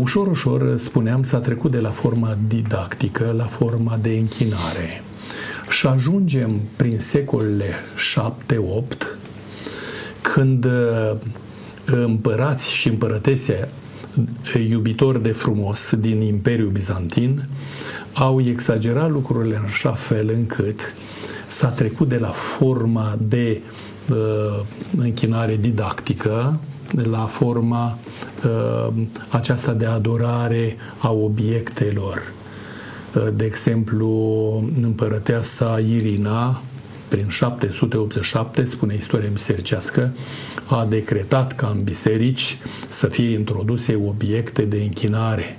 Ușor, ușor, spuneam, s-a trecut de la forma didactică la forma de închinare. Și ajungem prin secolele 7-8, când împărați și împărătese iubitori de frumos din Imperiul Bizantin au exagerat lucrurile în așa fel încât s-a trecut de la forma de închinare didactică la forma aceasta de adorare a obiectelor. De exemplu, împărăteasa Irina, prin 787, spune istoria bisericească, a decretat ca în biserici să fie introduse obiecte de închinare.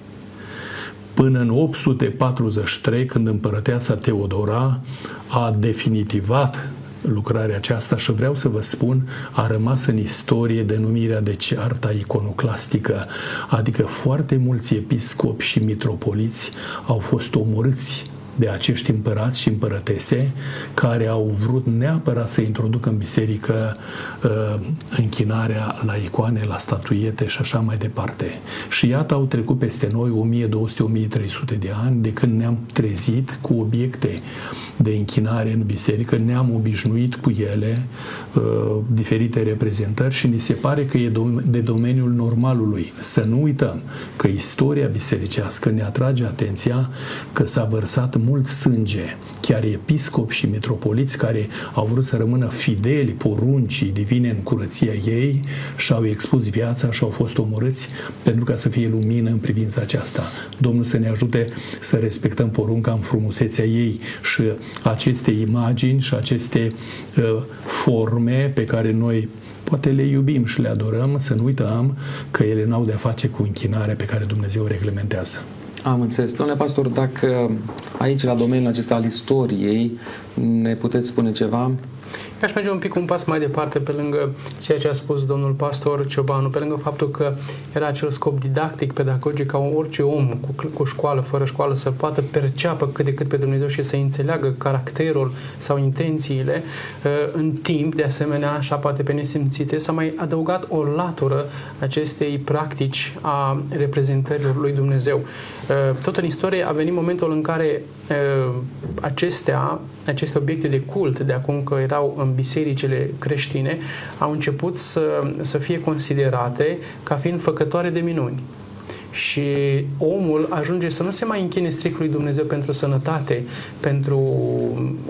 Până în 843, când împărăteasa Teodora a definitivat lucrarea aceasta și vreau să vă spun, a rămas în istorie denumirea de cearta iconoclastică, adică foarte mulți episcopi și mitropoliți au fost omorâți de acești împărați și împărătese care au vrut neapărat să introducă în biserică închinarea la icoane, la statuiete și așa mai departe. Și iată, au trecut peste noi 1200-1300 de ani de când ne-am trezit cu obiecte de închinare în biserică, ne-am obișnuit cu ele, diferite reprezentări, și ni se pare că e de domeniul normalului. Să nu uităm că istoria bisericească ne atrage atenția că s-a vărsat mult sânge, chiar episcopi și metropoliți care au vrut să rămână fideli poruncii divine în curăția ei și-au expus viața și au fost omorâți pentru ca să fie lumină în privința aceasta. Domnul să ne ajute să respectăm porunca în frumusețea ei și aceste imagini și aceste forme pe care noi poate le iubim și le adorăm, să nu uităm că ele n-au de-a face cu închinarea pe care Dumnezeu o reglementează. Am înțeles. Domnule pastor, dacă aici, la domeniul acesta al istoriei, ne puteți spune ceva? Aș merge un pic un pas mai departe pe lângă ceea ce a spus domnul pastor Ciobanu, pe lângă faptul că era acel scop didactic, pedagogic, ca orice om cu școală, fără școală, să poată perceapă cât de cât pe Dumnezeu și să înțeleagă caracterul sau intențiile în timp, de asemenea, așa poate pe nesimțite, s-a mai adăugat o latură acestei practici a reprezentărilor lui Dumnezeu. Tot în istorie a venit momentul în care aceste obiecte de cult, de acum că erau în bisericile creștine, au început să fie considerate ca fiind făcătoare de minuni. Și omul ajunge să nu se mai închine strict lui Dumnezeu pentru sănătate, pentru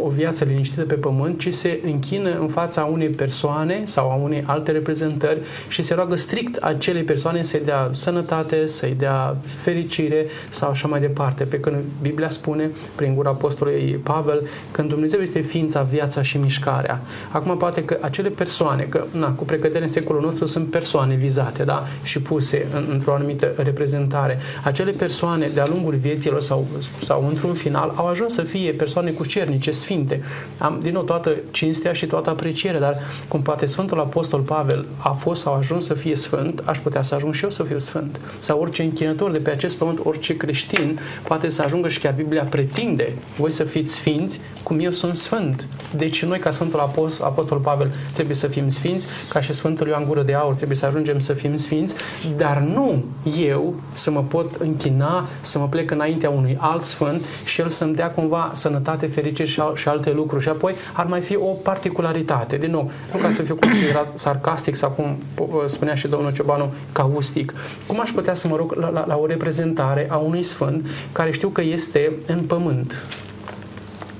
o viață liniștită pe pământ, ci se închină în fața unei persoane sau a unei alte reprezentări și se roagă strict acelei persoane să-i dea sănătate, să-i dea fericire sau așa mai departe. Pe când Biblia spune, prin gura apostolului Pavel, că Dumnezeu este ființa, viața și mișcarea. Acum poate că acele persoane, că cu precădere în secolul nostru sunt persoane vizate, și puse într-o anumită reprezentare. Acele persoane de-a lungul vieților sau într-un final au ajuns să fie persoane cucernice, sfinte. Am din nou toată cinstea și toată aprecierea, dar cum poate Sfântul Apostol Pavel a fost sau a ajuns să fie sfânt, aș putea să ajung și eu să fiu sfânt. Sau orice închinător de pe acest pământ, orice creștin poate să ajungă, și chiar Biblia pretinde: voi să fiți sfinți cum eu sunt sfânt. Deci noi, ca Sfântul Apostol Pavel, trebuie să fim sfinți, ca și Sfântul Ioan Gură de Aur trebuie să ajungem să fim sfinți, dar nu eu să mă pot închina, să mă plec înaintea unui alt sfânt și el să-mi dea cumva sănătate, fericire și alte lucruri. Și apoi ar mai fi o particularitate. Din nou, nu ca să fiu considerat sarcastic sau, cum spunea și domnul Ciobanu, caustic. Cum aș putea să mă rog la o reprezentare a unui sfânt care știu că este în pământ?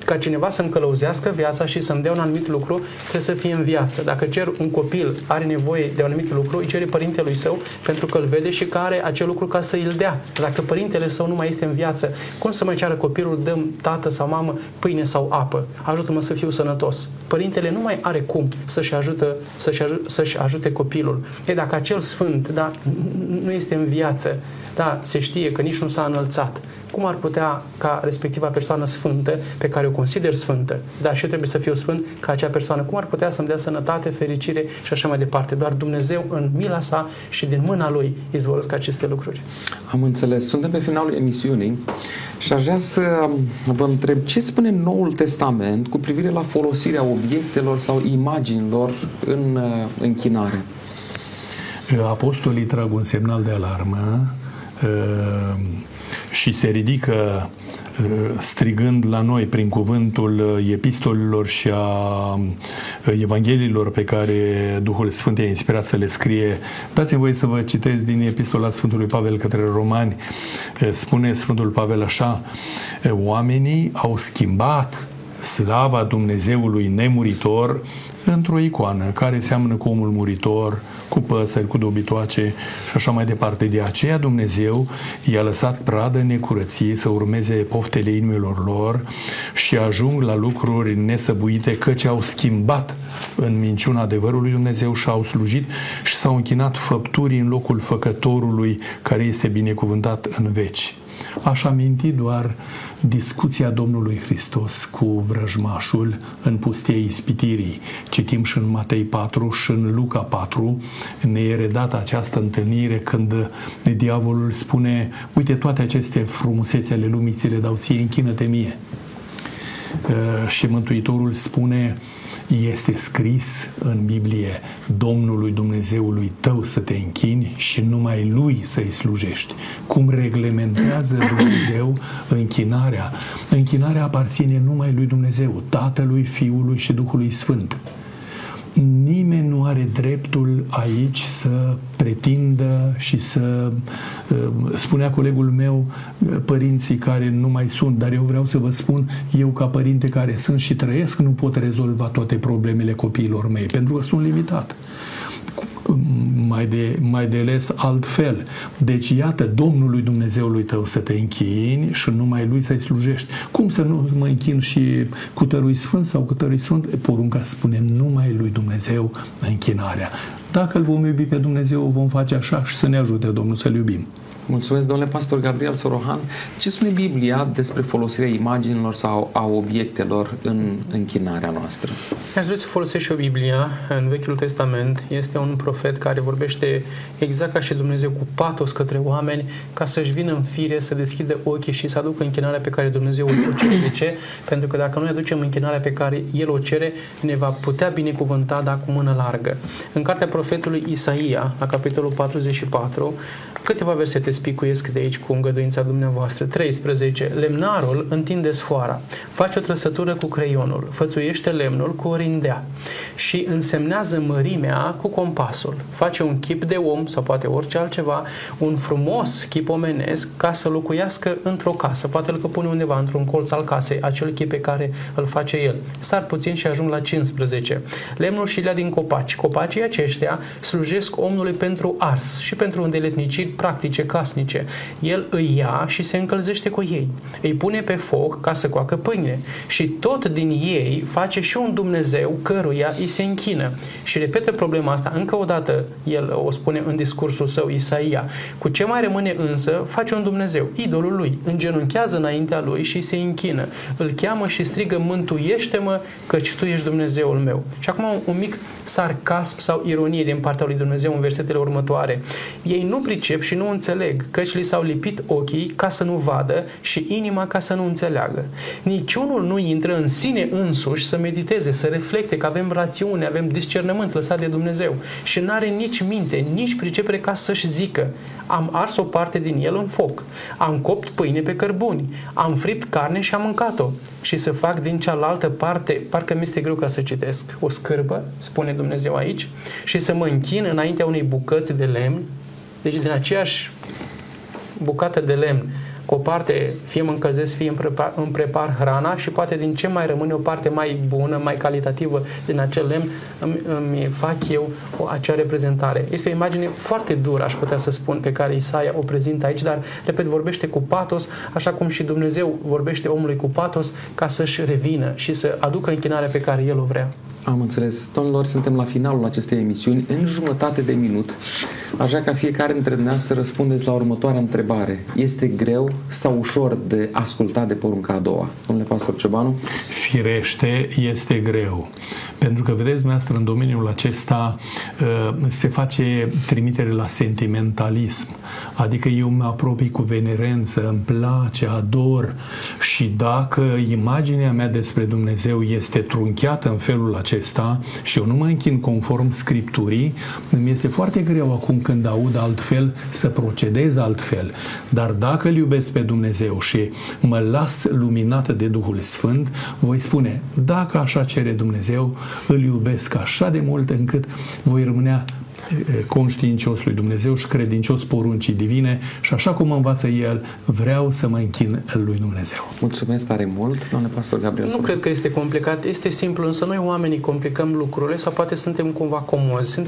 Ca cineva să-mi călăuzească viața și să-mi dea un anumit lucru, trebuie să fie în viață. Dacă cer un copil, are nevoie de un anumit lucru, îi cere părintelui său pentru că îl vede și că are acel lucru ca să îl dea. Dacă părintele său nu mai este în viață, cum să mai ceară copilul: dăm tată sau mamă pâine sau apă, ajută-mă să fiu sănătos? Părintele nu mai are cum să-și ajute copilul. Dacă acel sfânt nu este în viață, se știe că nici nu s-a înălțat, cum ar putea ca respectiva persoană sfântă, pe care o consider sfântă, dar și eu trebuie să fiu sfânt ca acea persoană, cum ar putea să-mi dea sănătate, fericire și așa mai departe? Doar Dumnezeu, în mila sa și din mâna Lui, izvorăsc aceste lucruri. Am înțeles. Suntem pe finalul emisiunii și aș vrea să vă întreb ce spune Noul Testament cu privire la folosirea obiectelor sau imaginilor în închinare. Apostolii trag un semnal de alarmă și se ridică strigând la noi prin cuvântul epistolilor și a evangheliilor pe care Duhul Sfânt i-a inspirat să le scrie. Dați-mi voie să vă citesc din epistola Sfântului Pavel către Romani. Spune Sfântul Pavel așa: oamenii au schimbat slava Dumnezeului nemuritor într-o icoană care seamănă cu omul muritor, cu păsări, cu dobitoace și așa mai departe. De aceea Dumnezeu i-a lăsat pradă necurăției să urmeze poftele inimilor lor și ajung la lucruri nesăbuite, căci au schimbat în minciuna adevărului Dumnezeu și au slujit și s-au închinat făpturii în locul făcătorului, care este binecuvântat în veci. Aș aminti doar discuția Domnului Hristos cu vrăjmașul în pustia ispitirii. Citim și în Matei 4 și în Luca 4. Ne e redată această întâlnire când diavolul spune: uite, toate aceste frumusețe ale lumii ți le dau ție, închină-te mie. Și Mântuitorul spune: este scris în Biblie, Domnului Dumnezeului tău să te închini și numai Lui să-i slujești. Cum reglementează Dumnezeu închinarea? Închinarea aparține numai Lui Dumnezeu, Tatălui, Fiului și Duhului Sfânt. Nimeni nu are dreptul aici să pretindă și să... Spunea colegul meu, părinții care nu mai sunt, dar eu vreau să vă spun, eu ca părinte care sunt și trăiesc, nu pot rezolva toate problemele copiilor mei, pentru că sunt limitat. Mai de ales altfel. Deci, iată, Domnului Dumnezeului tău să te închini și numai Lui să-i slujești. Cum să nu mă închin și cutărui sfânt sau cutărui sfânt? Porunca spune numai Lui Dumnezeu închinarea. Dacă îl vom iubi pe Dumnezeu, vom face așa și să ne ajute Domnul să-L iubim. Mulțumesc, domnule pastor Gabriel Sorohan. Ce spune Biblia despre folosirea imaginilor sau a obiectelor în închinarea noastră? Aș vrea să folosesc și o Biblia. În Vechiul Testament este un profet care vorbește exact ca și Dumnezeu, cu patos către oameni, ca să-și vină în fire, să deschidă ochii și să aducă închinarea pe care Dumnezeu o cere. De ce? Pentru că dacă noi aducem închinarea pe care El o cere, ne va putea binecuvânta, dar cu mână largă. În cartea profetului Isaia, la capitolul 44, câteva versete spicuiesc de aici cu îngăduința dumneavoastră. 13. Lemnarul întinde sfoara, face o trăsătură cu creionul, fățuiește lemnul cu o rindea și însemnează mărimea cu compasul. Face un chip de om sau poate orice altceva, un frumos chip omenesc ca să locuiască într-o casă. Poate îl pune undeva într-un colț al casei, acel chip pe care îl face el. Sar puțin și ajung la 15. Lemnul și lea din copaci. Copacii aceștia slujesc omului pentru ars și pentru îndeletniciri practice casnice. El îi ia și se încălzește cu ei. Îi pune pe foc ca să coacă pâine și tot din ei face și un Dumnezeu căruia îi se închină. Și repetă problema asta încă o dată, el o spune în discursul său Isaia. Cu ce mai rămâne însă, face un Dumnezeu, idolul lui, îngenunchează înaintea lui și se închină. Îl cheamă și strigă: mântuiește-mă, căci tu ești Dumnezeul meu. Și acum un mic sarcasm sau ironie din partea lui Dumnezeu în versetele următoare. Ei nu pricep și nu înțeleg, căci li s-au lipit ochii ca să nu vadă și inima ca să nu înțeleagă. Niciunul nu intră în sine însuși să mediteze, să reflecte, că avem rațiune, avem discernământ lăsat de Dumnezeu și n-are nici minte, nici pricepere ca să-și zică: am ars o parte din el în foc, am copt pâine pe cărbuni, am fript carne și am mâncat-o. Și să fac din cealaltă parte, parcă mi-este greu ca să citesc, o scârbă, spune Dumnezeu aici, și să mă închin înaintea unei bucăți de lemn. Deci din aceeași bucată de lemn, cu o parte fie mă încălzesc, fie îmi prepar hrana și poate din ce mai rămâne o parte mai bună, mai calitativă din acel lemn, îmi fac eu acea reprezentare. Este o imagine foarte dură, aș putea să spun, pe care Isaia o prezintă aici, dar, repet, vorbește cu patos, așa cum și Dumnezeu vorbește omului cu patos, ca să-și revină și să aducă închinarea pe care El o vrea. Am înțeles. Domnilor, suntem la finalul acestei emisiuni, în jumătate de minut, așa ca fiecare dintre dumneavoastră să răspundeți la următoarea întrebare. Este greu sau ușor de ascultat de porunca a doua? Domnule pastor Ciobanu? Firește, este greu. Pentru că, vedeți dumneavoastră, în domeniul acesta se face trimitere la sentimentalism. Adică eu mă apropii cu venerență, îmi place, ador, și dacă imaginea mea despre Dumnezeu este trunchiată în felul acesta și eu nu mă închin conform Scripturii, îmi este foarte greu acum când aud altfel să procedez altfel. Dar dacă îl iubesc pe Dumnezeu și mă las luminată de Duhul Sfânt, voi spune: dacă așa cere Dumnezeu, îl iubesc așa de mult încât voi rămânea conștiincios lui Dumnezeu și credincios poruncii divine și așa cum învață El, vreau să mă închin lui Dumnezeu. Mulțumesc tare mult, doamne pastor Gabriel. Nu cred că este complicat, este simplu, însă noi oamenii complicăm lucrurile sau poate suntem cumva comozi, sunt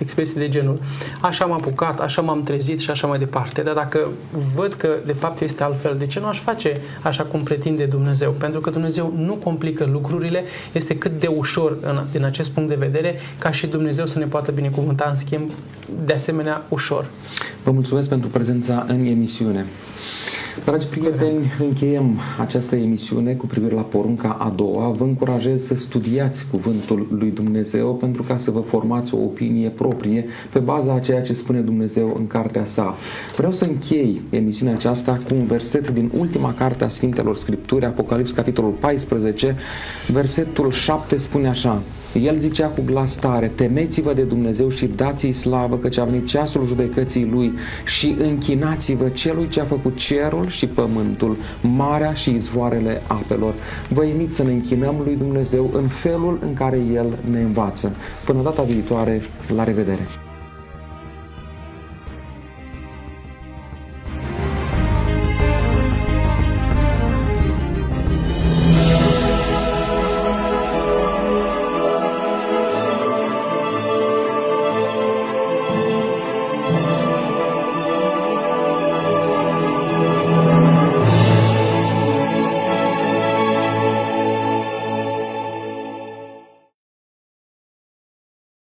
expresii de genul: așa m-am apucat, așa m-am trezit și așa mai departe, dar dacă văd că de fapt este altfel, de ce nu aș face așa cum pretinde Dumnezeu? Pentru că Dumnezeu nu complică lucrurile, este cât de ușor din acest punct de vedere, ca și Dumnezeu să ne poată binecuvânta în schimb de asemenea ușor. Vă mulțumesc pentru prezența în emisiune. Dragi prieteni, încheiem această emisiune cu privire la porunca a doua. Vă încurajez să studiați cuvântul lui Dumnezeu pentru ca să vă formați o opinie proprie pe baza a ceea ce spune Dumnezeu în cartea sa. Vreau să închei emisiunea aceasta cu un verset din ultima carte a Sfintelor Scripturi, Apocalipsa, capitolul 14, versetul 7 spune așa: El zicea cu glas tare: temeți-vă de Dumnezeu și dați-i slavă, căci a venit ceasul judecății lui, și închinați-vă celui ce a făcut cerul și pământul, marea și izvoarele apelor. Vă invit să ne închinăm lui Dumnezeu în felul în care El ne învață. Până data viitoare, la revedere!